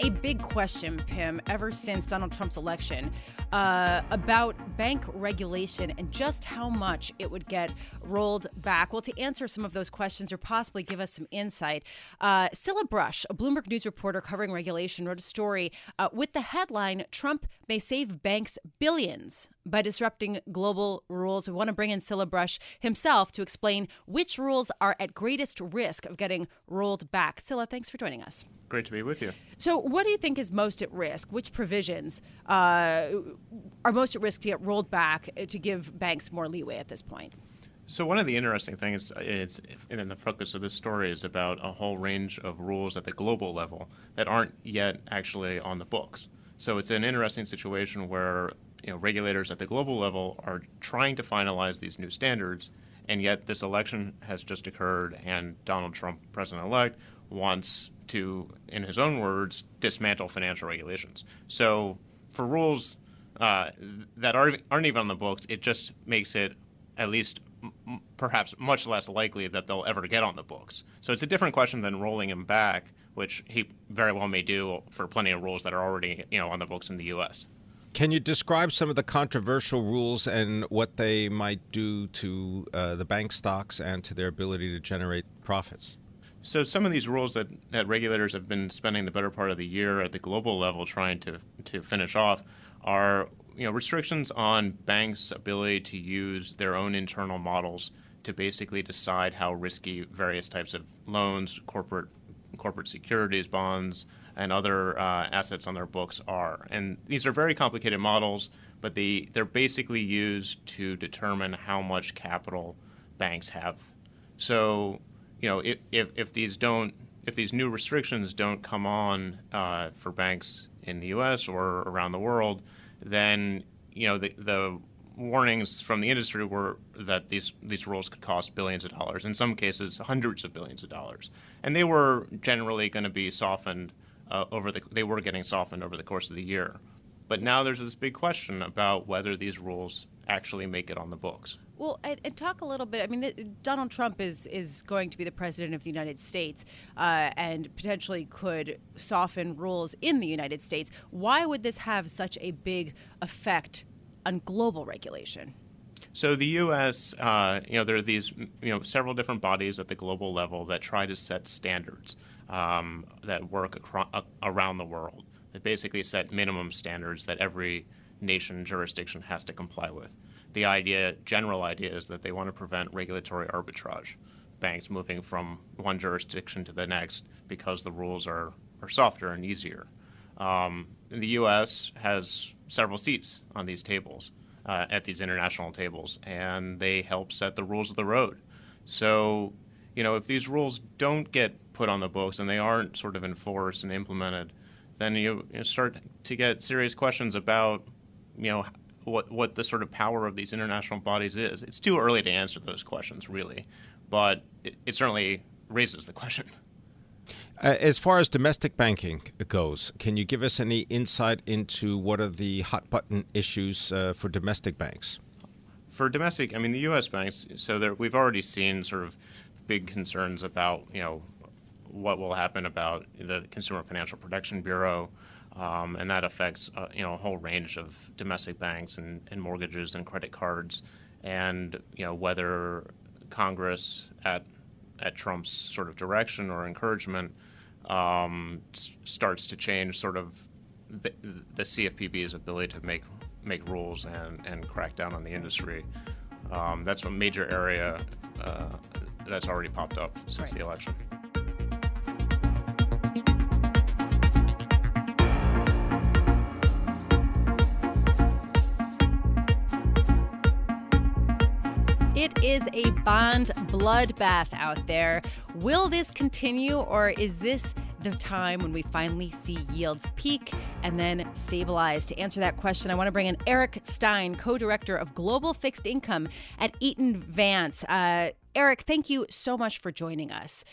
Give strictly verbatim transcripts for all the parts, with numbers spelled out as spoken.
A big question, Pim, ever since Donald Trump's election uh, about bank regulation and just how much it would get rolled back. Well, to answer some of those questions or possibly give us some insight, uh, Silla Brush, a Bloomberg News reporter covering regulation, wrote a story uh, with the headline, Trump may save banks billions by disrupting global rules. We want to bring in Silla Brush himself to explain which rules are at greatest risk of getting rolled back. Silla, thanks for joining us. Great to be with you. So what do you think is most at risk? Which provisions uh, are most at risk to get rolled back to give banks more leeway at this point? So one of the interesting things is, and in the focus of this story, is about a whole range of rules at the global level that aren't yet actually on the books. So it's an interesting situation where, you know, regulators at the global level are trying to finalize these new standards, and yet this election has just occurred, and Donald Trump, president-elect, wants to, in his own words, dismantle financial regulations. So for rules uh, that are, aren't even on the books, it just makes it at least m- perhaps much less likely that they'll ever get on the books. So it's a different question than rolling them back, which he very well may do for plenty of rules that are already, you know, on the books in the U S. Can you describe some of the controversial rules and what they might do to uh, the bank stocks and to their ability to generate profits? So some of these rules that, that regulators have been spending the better part of the year at the global level trying to, to finish off are, you know, restrictions on banks' ability to use their own internal models to basically decide how risky various types of loans, corporate corporate securities, bonds, and other uh, assets on their books are. And these are very complicated models, but they, they're basically used to determine how much capital banks have. So, you know, if, if, if these don't, if these new restrictions don't come on uh, for banks in the U S or around the world, then, you know, the, the warnings from the industry were that these, these rules could cost billions of dollars, in some cases hundreds of billions of dollars. And they were generally going to be softened uh, over the, they were getting softened over the course of the year. But now there's this big question about whether these rules actually make it on the books. Well, and talk a little bit. I mean, Donald Trump is, is going to be the president of the United States uh, and potentially could soften rules in the United States. Why would this have such a big effect on global regulation? So the U S, uh, you know, there are these, you know, several different bodies at the global level that try to set standards um, that work acro- around the world. That basically set minimum standards that every nation jurisdiction has to comply with. The idea, general idea, is that they want to prevent regulatory arbitrage, banks moving from one jurisdiction to the next because the rules are, are softer and easier. Um, and the U S has several seats on these tables, uh, at these international tables, and they help set the rules of the road. So, you know, if these rules don't get put on the books and they aren't sort of enforced and implemented, then you, you start to get serious questions about, you know, what what the sort of power of these international bodies is. It's too early to answer those questions, really, but it, it certainly raises the question. Uh, as far as domestic banking goes, can you give us any insight into what are the hot-button issues uh, for domestic banks? For domestic, I mean, the U S banks, so there, we've already seen sort of big concerns about, you know, what will happen about the Consumer Financial Protection Bureau, um, and that affects uh, you know, a whole range of domestic banks and, and mortgages and credit cards, and, you know, whether Congress at at Trump's sort of direction or encouragement um, s- starts to change sort of the, the C F P B's ability to make make rules and, and crack down on the industry. Um, that's a major area uh, that's already popped up since right. the election. It is a bond bloodbath out there. Will this continue, or is this the time when we finally see yields peak and then stabilize? To answer that question, I want to bring in Eric Stein, co-director of Global Fixed Income at Eaton Vance. Uh, Eric, thank you so much for joining us.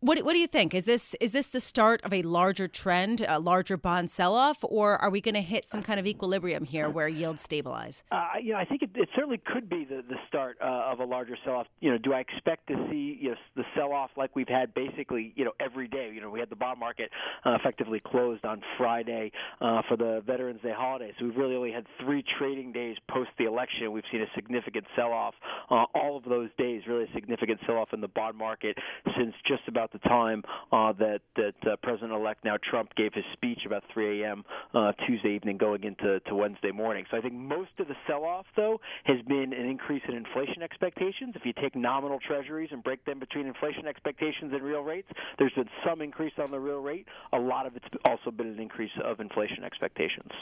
What, what do you think? Is this is this the start of a larger trend, a larger bond sell-off, or are we going to hit some kind of equilibrium here where yields stabilize? Uh, you know, I think it, it certainly could be the, the start uh, of a larger sell-off. You know, do I expect to see you know, the sell-off like we've had basically you know every day? You know, we had the bond market uh, effectively closed on Friday uh, for the Veterans Day holiday, so we've really only had three trading days post the election. We've seen a significant sell-off uh, all of those days. Really, a significant sell-off in the bond market since just about the time uh, that that uh, President-elect now Trump gave his speech about three a.m. Uh, Tuesday evening going into to Wednesday morning. So I think most of the sell-off, though, has been an increase in inflation expectations. If you take nominal treasuries and break them between inflation expectations and real rates, there's been some increase on the real rate. A lot of it's also been an increase of inflation expectations.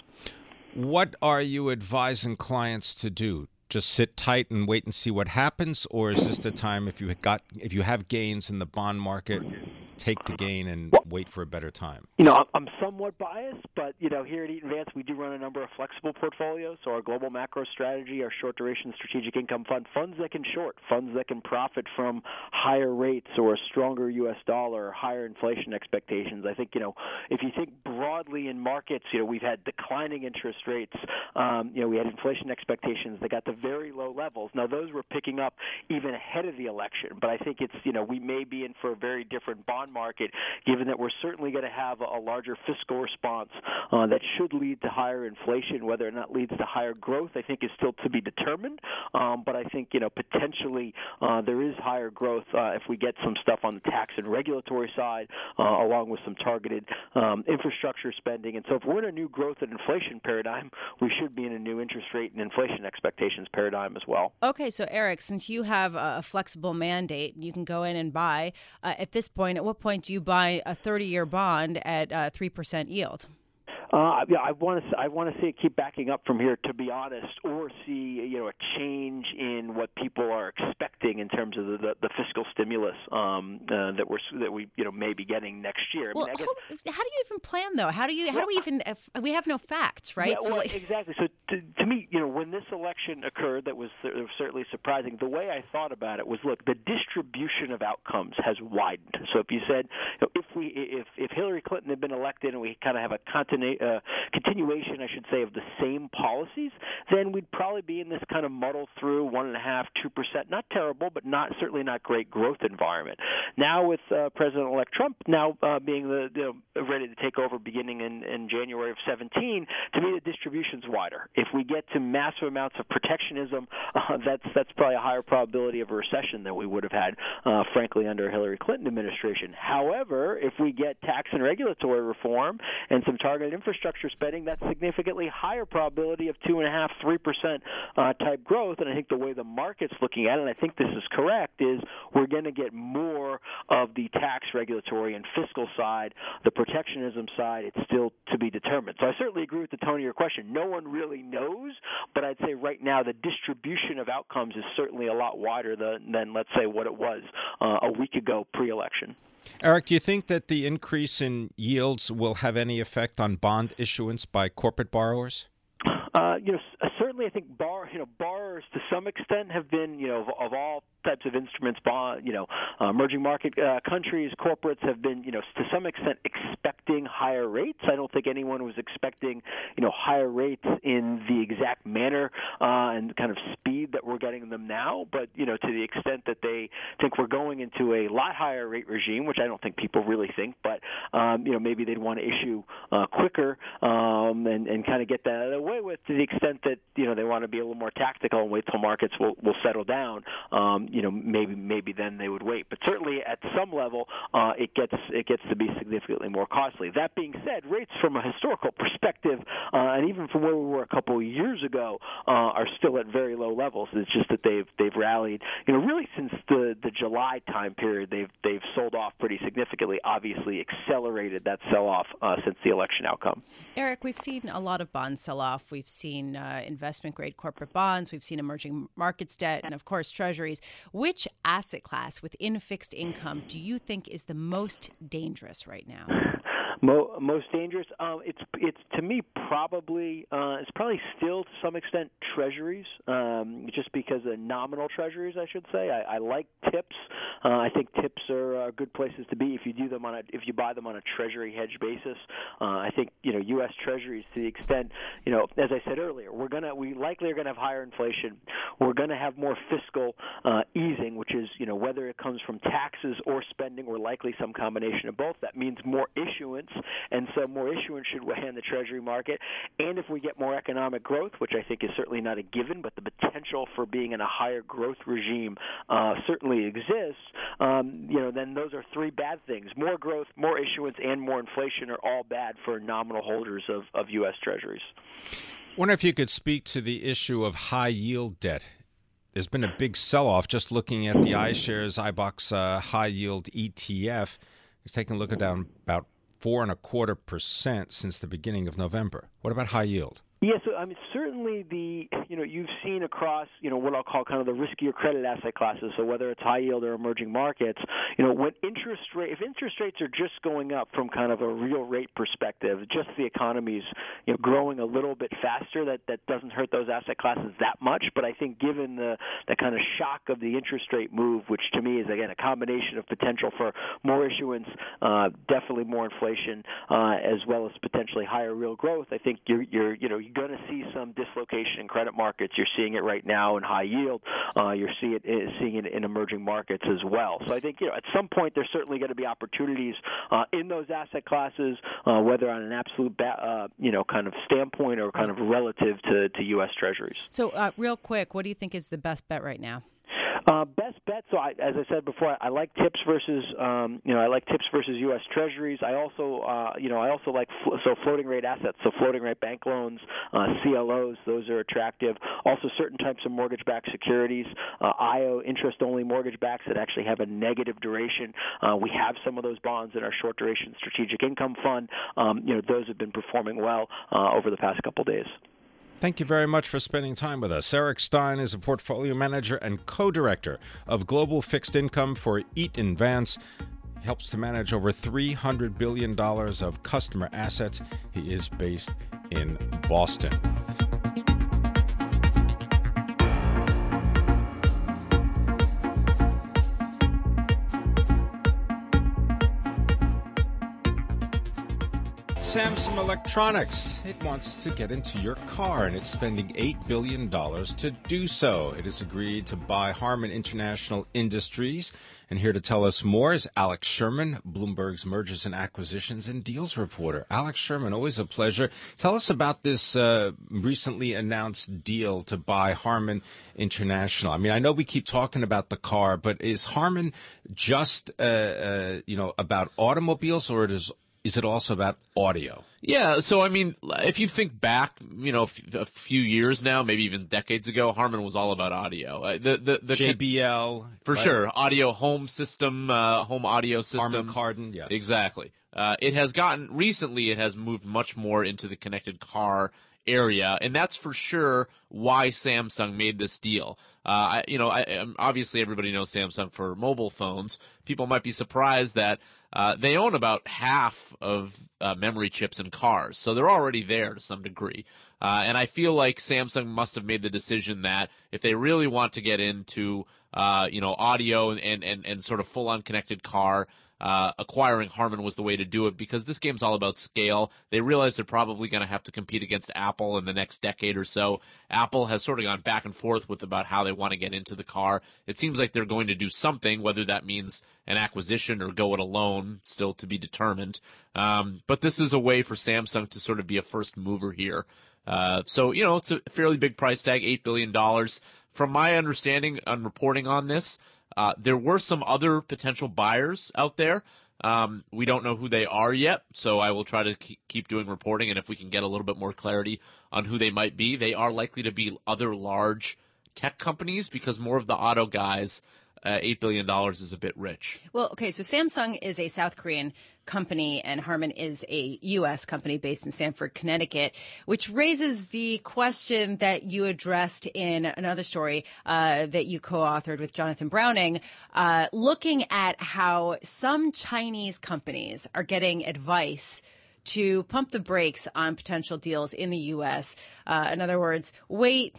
What are you advising clients to do? Just sit tight and wait and see what happens, or is this the time if you got if you have gains in the bond market, take the gain and wait for a better time? You know, I'm somewhat biased, but, you know, here at Eaton Vance, we do run a number of flexible portfolios. So our global macro strategy, our short duration strategic income fund, funds that can short, funds that can profit from higher rates or a stronger U S dollar or higher inflation expectations. I think, you know, if you think broadly in markets, you know, we've had declining interest rates. Um, you know, we had inflation expectations that got to very low levels. Now, those were picking up even ahead of the election, but I think it's, you know, we may be in for a very different bond market, given that we're certainly going to have a larger fiscal response uh, that should lead to higher inflation. Whether or not leads to higher growth, I think, is still to be determined. Um, but I think, you know, potentially uh, there is higher growth uh, if we get some stuff on the tax and regulatory side, uh, along with some targeted um, infrastructure spending. And so if we're in a new growth and inflation paradigm, we should be in a new interest rate and inflation expectations paradigm as well. Okay, so Eric, since you have a flexible mandate, you can go in and buy uh, at this point. At what point do you buy a thirty-year bond at uh, three percent yield? Uh, yeah, I want to. I want to see it keep backing up from here, to be honest, or see you know a change in what people are expecting in terms of the, the, the fiscal stimulus um, uh, that we're that we you know may be getting next year. I well, mean, I guess, how, how do you even plan though? How do you? How well, do we even? If, we have no facts, right? Yeah, so, well, like... exactly. So to, to me, you know, when this election occurred, that was, that was certainly surprising. The way I thought about it was, look, the distribution of outcomes has widened. So if you said you know, if we if if Hillary Clinton had been elected and we kind of have a continuity. Uh, continuation, I should say, of the same policies, then we'd probably be in this kind of muddle through one and a half, two percent. Not terrible, but not certainly not great growth environment. Now with uh, President-elect Trump now uh, being the, the, ready to take over beginning in, in January of seventeen, to me the distribution's wider. If we get to massive amounts of protectionism, uh, that's that's probably a higher probability of a recession than we would have had, uh, frankly, under a Hillary Clinton administration. However, if we get tax and regulatory reform and some targeted infrastructure Infrastructure spending, that's significantly higher probability of two and a half, three percent uh, type growth. And I think the way the market's looking at it, and I think this is correct, is we're going to get more of the tax, regulatory, and fiscal side. The protectionism side, it's still to be determined. So I certainly agree with the tone of your question. No one really knows, but I'd say right now the distribution of outcomes is certainly a lot wider than, than let's say, what it was uh, a week ago pre-election. Eric, do you think that the increase in yields will have any effect on bond issuance by corporate borrowers? Uh, you know, certainly I think bar, you know, borrowers to some extent have been, you know, of, of all types of instruments, bond, you know, uh, emerging market uh, countries, corporates have been, you know, to some extent expecting higher rates. I don't think anyone was expecting, you know, higher rates in the exact manner uh, and kind of speed that we're getting them now. But, you know, to the extent that they think we're going into a lot higher rate regime, which I don't think people really think, but, um, you know, maybe they'd want to issue uh, quicker um, and, and kind of get that out of the way with. To the extent that you know they want to be a little more tactical and wait till markets will, will settle down, um, you know maybe maybe then they would wait. But certainly at some level, uh, it gets it gets to be significantly more costly. That being said, rates from a historical perspective, uh, and even from where we were a couple of years ago, uh, are still at very low levels. It's just that they've they've rallied. You know, really since the, the July time period, they've they've sold off pretty significantly. Obviously, accelerated that sell off uh, since the election outcome. Eric, we've seen a lot of bonds sell off. We've seen uh, investment grade corporate bonds. We've seen emerging markets debt and, of course, treasuries. Which asset class within fixed income do you think is the most dangerous right now? Mo- most dangerous? Uh, it's it's to me probably uh, it's probably still to some extent treasuries, um, just because of nominal treasuries, I should say. I, I like tips. Uh, I think tips are, are good places to be if you do them on a, if you buy them on a treasury hedge basis. Uh, I think you know U S Treasuries, to the extent you know as I said earlier, we're gonna we likely are gonna have higher inflation. We're gonna have more fiscal uh, easing, which is you know whether it comes from taxes or spending, or likely some combination of both. That means more issuance. And so more issuance should weigh on the Treasury market. And if we get more economic growth, which I think is certainly not a given, but the potential for being in a higher growth regime uh, certainly exists, um, you know, then those are three bad things. More growth, more issuance, and more inflation are all bad for nominal holders of, of U S Treasuries. I wonder if you could speak to the issue of high-yield debt. There's been a big sell-off just looking at the iShares iBox uh, high-yield E T F. Just taking a look at down about Four and a quarter percent since the beginning of November. What about high yield? Yeah, so I mean, certainly the, you know, you've seen across, you know, what I'll call kind of the riskier credit asset classes, so whether it's high yield or emerging markets, you know, when interest rate, if interest rates are just going up from kind of a real rate perspective, just the economy's, you know, growing a little bit faster, that, that doesn't hurt those asset classes that much. But I think given the, the kind of shock of the interest rate move, which to me is, again, a combination of potential for more issuance, uh, definitely more inflation, uh, as well as potentially higher real growth, I think you're, you're you know, you going to see some dislocation in credit markets. You're seeing it right now in high yield. Uh, you're see it, seeing it in emerging markets as well. So I think you know at some point there's certainly going to be opportunities uh, in those asset classes, uh, whether on an absolute ba- uh, you know kind of standpoint or kind of relative to, to U S. Treasuries. So uh, real quick, what do you think is the best bet right now? Uh, best bet. So, I, as I said before, I, I like tips versus, um, you know, I like tips versus U S. Treasuries. I also, uh, you know, I also like fl- so floating rate assets, so floating rate bank loans, uh, C L Os. Those are attractive. Also, certain types of mortgage-backed securities, uh, I O, interest-only mortgage-backs that actually have a negative duration. Uh, we have some of those bonds in our short-duration strategic income fund. Um, you know, those have been performing well uh, over the past couple days. Thank you very much for spending time with us. Eric Stein is a portfolio manager and co-director of global fixed income for Eaton Vance. He helps to manage over three hundred billion dollars of customer assets. He is based in Boston. Samsung Electronics. It wants to get into your car, and it's spending eight billion dollars to do so. It has agreed to buy Harman International Industries. And here to tell us more is Alex Sherman, Bloomberg's Mergers and Acquisitions and Deals reporter. Alex Sherman, always a pleasure. Tell us about this uh, recently announced deal to buy Harman International. I mean, I know we keep talking about the car, but is Harman just, uh, uh, you know, about automobiles, or it is Is it also about audio? Yeah, so I mean, if you think back, you know, a few years now, maybe even decades ago, Harman was all about audio. Uh, the, the, the J B L. For right? sure. Audio home system, uh, home audio systems. Harman Kardon, yes. Exactly. Uh, it has gotten, recently it has moved much more into the connected car area, and that's for sure why Samsung made this deal. Uh, I, you know, I, obviously everybody knows Samsung for mobile phones. People might be surprised that uh, they own about half of uh, memory chips in cars, so they're already there to some degree. Uh, and I feel like Samsung must have made the decision that if they really want to get into, uh, you know, audio and and and sort of full-on connected car. Uh, acquiring Harman was the way to do it, because this game's all about scale. They realize they're probably going to have to compete against Apple in the next decade or so. Apple has sort of gone back and forth with about how they want to get into the car. It seems like they're going to do something, whether that means an acquisition or go it alone, still to be determined. Um, but this is a way for Samsung to sort of be a first mover here. Uh, so, you know, it's a fairly big price tag, eight billion dollars. From my understanding on reporting on this, Uh, there were some other potential buyers out there. Um, we don't know who they are yet, so I will try to keep doing reporting, and if we can get a little bit more clarity on who they might be. They are likely to be other large tech companies, because more of the auto guys uh, eight billion dollars is a bit rich. Well, okay, so Samsung is a South Korean company and Harman is a U S company based in Stamford, Connecticut, which raises the question that you addressed in another story uh, that you co-authored with Jonathan Browning, uh, looking at how some Chinese companies are getting advice to pump the brakes on potential deals in the U S. Uh, in other words, wait,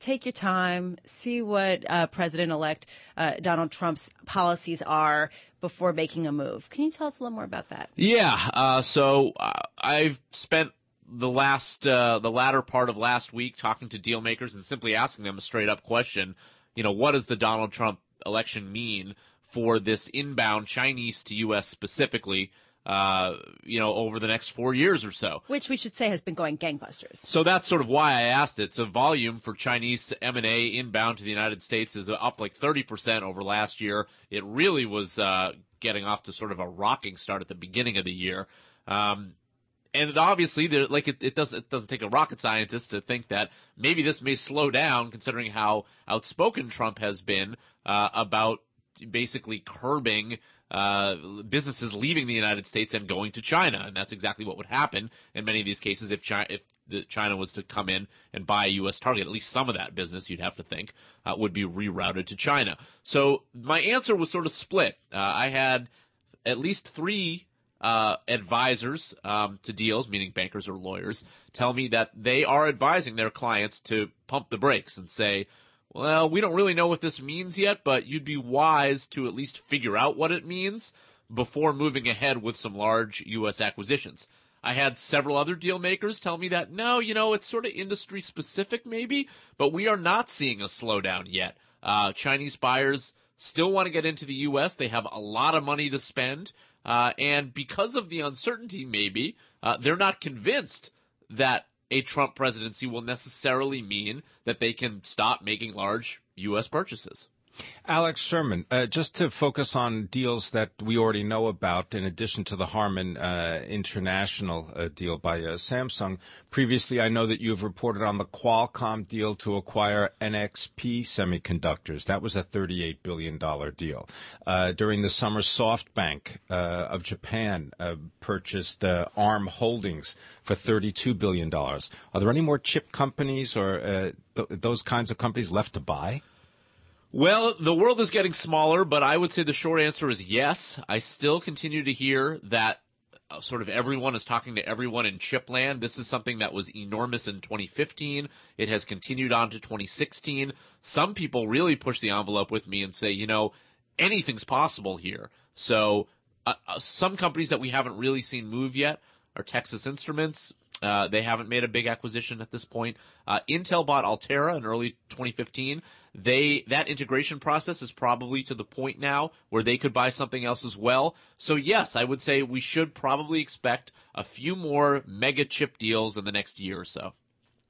take your time, see what uh, President-elect uh, Donald Trump's policies are before making a move. Can you tell us a little more about that? Yeah. Uh, so uh, I've spent the last, uh, the latter part of last week talking to deal makers and simply asking them a straight up question. You know, what does the Donald Trump election mean for this inbound Chinese to U S specifically, uh, you know, over the next four years or so? Which we should say has been going gangbusters. So that's sort of why I asked it. So volume for Chinese M and A inbound to the United States is up like thirty percent over last year. It really was uh, getting off to sort of a rocking start at the beginning of the year. Um, and obviously, there, like it, it, doesn't, it doesn't take a rocket scientist to think that maybe this may slow down considering how outspoken Trump has been uh, about basically curbing uh businesses leaving the United States and going to China. And that's exactly what would happen in many of these cases if China, if the China was to come in and buy a U S target. At least some of that business, you'd have to think, uh, would be rerouted to China. So my answer was sort of split. Uh, I had at least three uh advisors um to deals, meaning bankers or lawyers, tell me that they are advising their clients to pump the brakes and say, well, we don't really know what this means yet, but you'd be wise to at least figure out what it means before moving ahead with some large U S acquisitions. I had several other deal makers tell me that, no, you know, it's sort of industry specific maybe, but we are not seeing a slowdown yet. Uh, Chinese buyers still want to get into the U S. They have a lot of money to spend. Uh, and because of the uncertainty, maybe, uh, they're not convinced that a Trump presidency will necessarily mean that they can stop making large U S purchases. Alex Sherman, uh, just to focus on deals that we already know about, in addition to the Harman uh, International uh, deal by uh, Samsung, previously I know that you have reported on the Qualcomm deal to acquire N X P Semiconductors. That was a thirty-eight billion dollars deal. Uh, during the summer, SoftBank uh, of Japan uh, purchased uh, Arm Holdings for thirty-two billion dollars. Are there any more chip companies or uh, th- those kinds of companies left to buy? Well, the world is getting smaller, but I would say the short answer is yes. I still continue to hear that sort of everyone is talking to everyone in chip land. This is something that was enormous in twenty fifteen. It has continued on to twenty sixteen. Some people really push the envelope with me and say, you know, anything's possible here. So uh, some companies that we haven't really seen move yet are Texas Instruments. Uh, they haven't made a big acquisition at this point. Uh, Intel bought Altera in early twenty fifteen. They that integration process is probably to the point now where they could buy something else as well. So, yes, I would say we should probably expect a few more mega chip deals in the next year or so.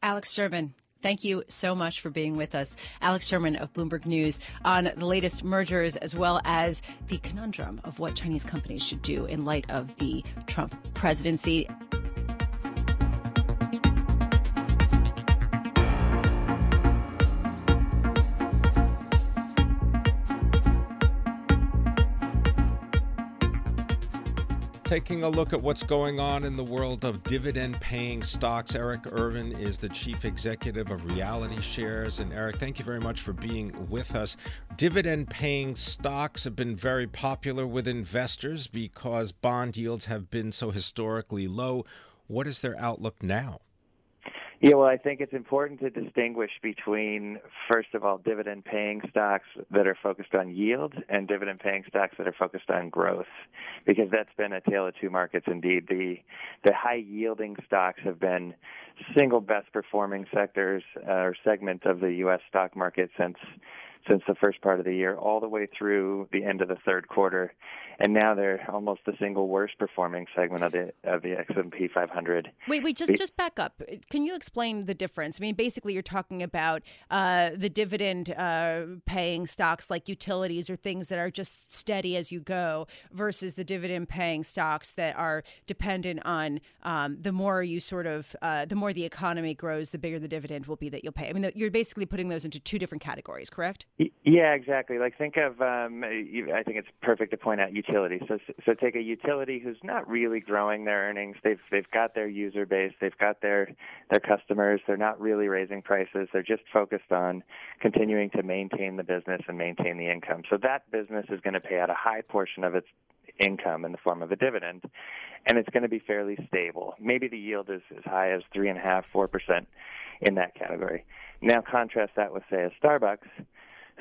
Alex Sherman, thank you so much for being with us. Alex Sherman of Bloomberg News on the latest mergers as well as the conundrum of what Chinese companies should do in light of the Trump presidency. Taking a look at what's going on in the world of dividend-paying stocks. Eric Ervin is the chief executive of Reality Shares. And Eric, thank you very much for being with us. Dividend-paying stocks have been very popular with investors because bond yields have been so historically low. What is their outlook now? Yeah, well, I think it's important to distinguish between, first of all, dividend-paying stocks that are focused on yield and dividend-paying stocks that are focused on growth, because that's been a tale of two markets indeed. The the high-yielding stocks have been single best-performing sectors uh, or segment of the U S stock market since since the first part of the year all the way through the end of the third quarter. And now they're almost the single worst performing segment of the of the S and P five hundred. Wait, wait, just, just back up. Can you explain the difference? I mean, basically you're talking about uh, the dividend uh, paying stocks like utilities or things that are just steady as you go versus the dividend paying stocks that are dependent on um, the more you sort of, uh, the more the economy grows, the bigger the dividend will be that you'll pay. I mean, you're basically putting those into two different categories, correct? Yeah, exactly. Like think of, um, I think it's perfect to point out utility. So, so take a utility who's not really growing their earnings. They've they've got their user base, they've got their their customers. They're not really raising prices. They're just focused on continuing to maintain the business and maintain the income. So that business is going to pay out a high portion of its income in the form of a dividend, and it's going to be fairly stable. Maybe the yield is as high as three and a half, four percent in that category. Now contrast that with say a Starbucks,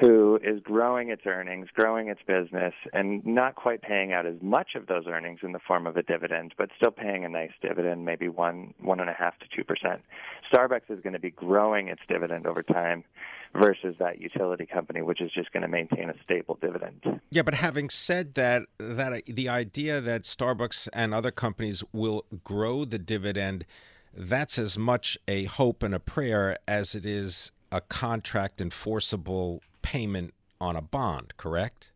who is growing its earnings, growing its business, and not quite paying out as much of those earnings in the form of a dividend, but still paying a nice dividend, maybe one, one and a half to two percent. Starbucks is going to be growing its dividend over time versus that utility company, which is just going to maintain a stable dividend. Yeah, but having said that, that the idea that Starbucks and other companies will grow the dividend, that's as much a hope and a prayer as it is a contract enforceable payment on a bond, correct?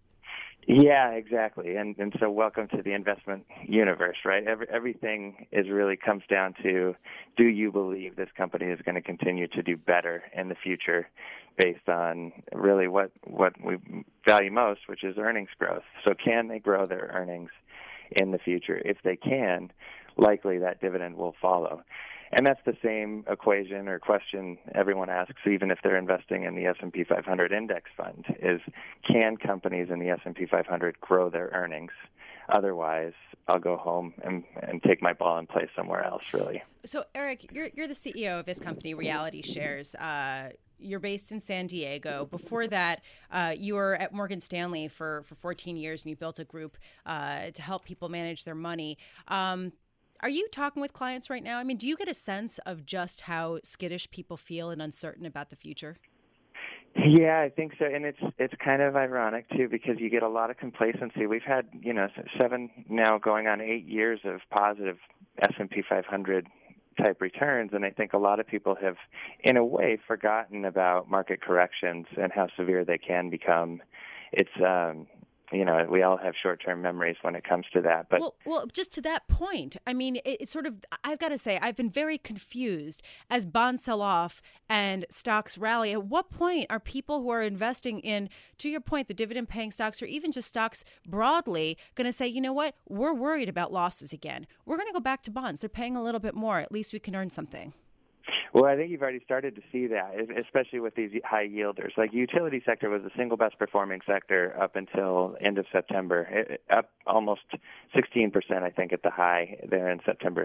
Yeah, exactly. And and so welcome to the investment universe, right? Every, everything is really comes down to, do you believe this company is going to continue to do better in the future based on really what, what we value most, which is earnings growth? So can they grow their earnings in the future? If they can, likely that dividend will follow. And that's the same equation or question everyone asks, even if they're investing in the S and P five hundred index fund, is can companies in the S and P five hundred grow their earnings? Otherwise, I'll go home and, and take my ball and play somewhere else, really. So, Eric, you're you're the C E O of this company, Reality Shares. Uh, you're based in San Diego. Before that, uh, you were at Morgan Stanley for, for fourteen years, and you built a group uh, to help people manage their money. Um Are you talking with clients right now? I mean, do you get a sense of just how skittish people feel and uncertain about the future? Yeah, I think so. And it's it's kind of ironic, too, because you get a lot of complacency. We've had, you know, seven now going on eight years of positive S and P five hundred type returns. And I think a lot of people have, in a way, forgotten about market corrections and how severe they can become. It's um You know, we all have short-term memories when it comes to that. But well, well just to that point, I mean, it, it's sort of, I've got to say, I've been very confused as bonds sell off and stocks rally. At what point are people who are investing in, to your point, the dividend-paying stocks or even just stocks broadly going to say, you know what, we're worried about losses again. We're going to go back to bonds. They're paying a little bit more. At least we can earn something. Well, I think you've already started to see that, especially with these high yielders. Like utility sector was the single best performing sector up until end of September, it, up almost sixteen percent, I think, at the high there in September,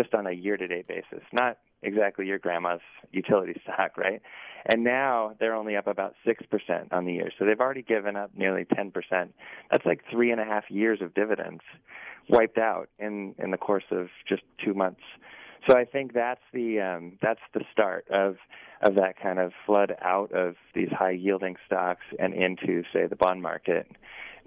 just on a year-to-date basis, not exactly your grandma's utility stock, right? And now they're only up about six percent on the year. So they've already given up nearly ten percent. That's like three and a half years of dividends wiped out in, in the course of just two months. So I think that's the um, that's the start of of that kind of flood out of these high yielding stocks and into, say, the bond market.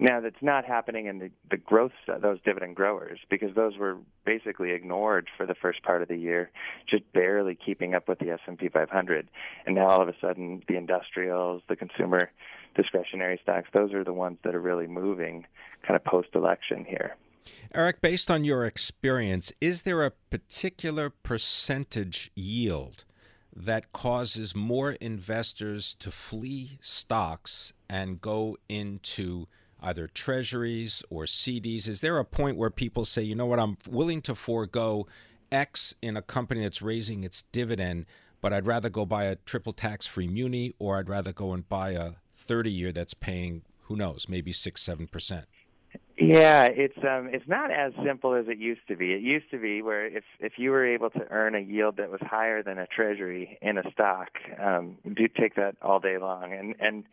Now that's not happening in the, the growth those dividend growers because those were basically ignored for the first part of the year, just barely keeping up with the S and P five hundred. And now all of a sudden the industrials, the consumer discretionary stocks, those are the ones that are really moving kind of post-election here. Eric, based on your experience, is there a particular percentage yield that causes more investors to flee stocks and go into either treasuries or C Ds? Is there a point where people say, you know what, I'm willing to forego X in a company that's raising its dividend, but I'd rather go buy a triple tax-free muni, or I'd rather go and buy a thirty-year that's paying, who knows, maybe six, seven percent? Yeah, it's um, it's not as simple as it used to be. It used to be where if, if you were able to earn a yield that was higher than a treasury in a stock, um, you'd take that all day long. And and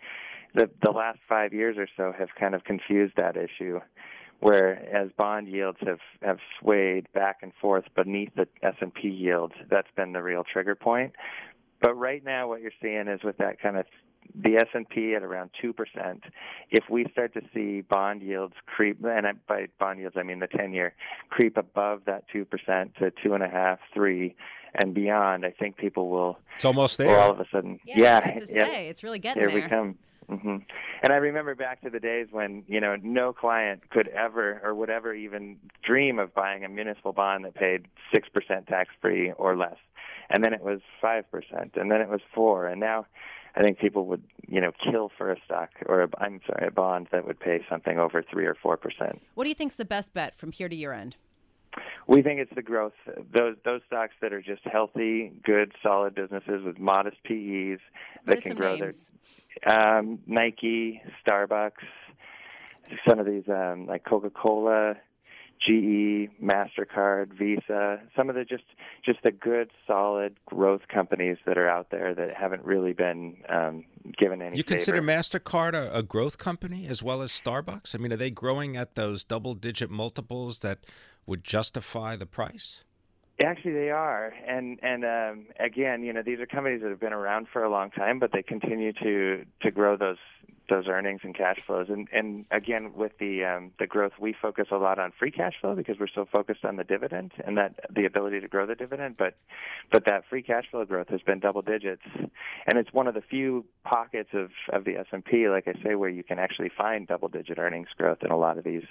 the the last five years or so have kind of confused that issue, where as bond yields have, have swayed back and forth beneath the S and P yield, that's been the real trigger point. But right now what you're seeing is with that kind of the S and P at around two percent, if we start to see bond yields creep, and by bond yields I mean the ten-year, creep above that two percent to two point five percent, three percent, and beyond, I think people will... It's almost there. All of a sudden. Yeah, yeah, I was about to yeah say, it's really getting here there. Here we come. Mm-hmm. And I remember back to the days when, you know, no client could ever or would ever even dream of buying a municipal bond that paid six percent tax-free or less. and then it was five percent, and then it was four, and now I think people would, you know, kill for a stock or a, I'm sorry, a bond that would pay something over three or four percent. What do you think is the best bet from here to year end? We think it's the growth. Those those stocks that are just healthy, good, solid businesses with modest P Es that can grow their um, Nike, Starbucks, some of these um, like Coca-Cola, G E, MasterCard, Visa, some of the just just the good, solid growth companies that are out there that haven't really been um, given any. You consider favor. MasterCard a, a growth company as well as Starbucks? I mean, are they growing at those double-digit multiples that would justify the price? Actually, they are. And and um, again, you know, these are companies that have been around for a long time, but they continue to to grow those those earnings and cash flows. And, and again, with the um, the growth, we focus a lot on free cash flow because we're so focused on the dividend and that the ability to grow the dividend. But but that free cash flow growth has been double digits, and it's one of the few pockets of, of the S and P, like I say, where you can actually find double digit earnings growth in a lot of these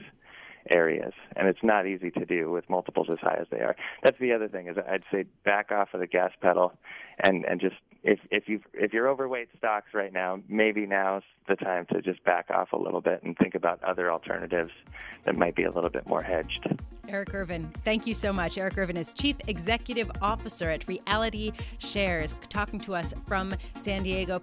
areas, and it's not easy to do with multiples as high as they are. That's the other thing is I'd say back off of the gas pedal, and and just if if you if you're overweight stocks right now, maybe now's the time to just back off a little bit and think about other alternatives that might be a little bit more hedged. Eric Ervin, thank you so much. Eric Ervin is Chief Executive Officer at Reality Shares, talking to us from San Diego.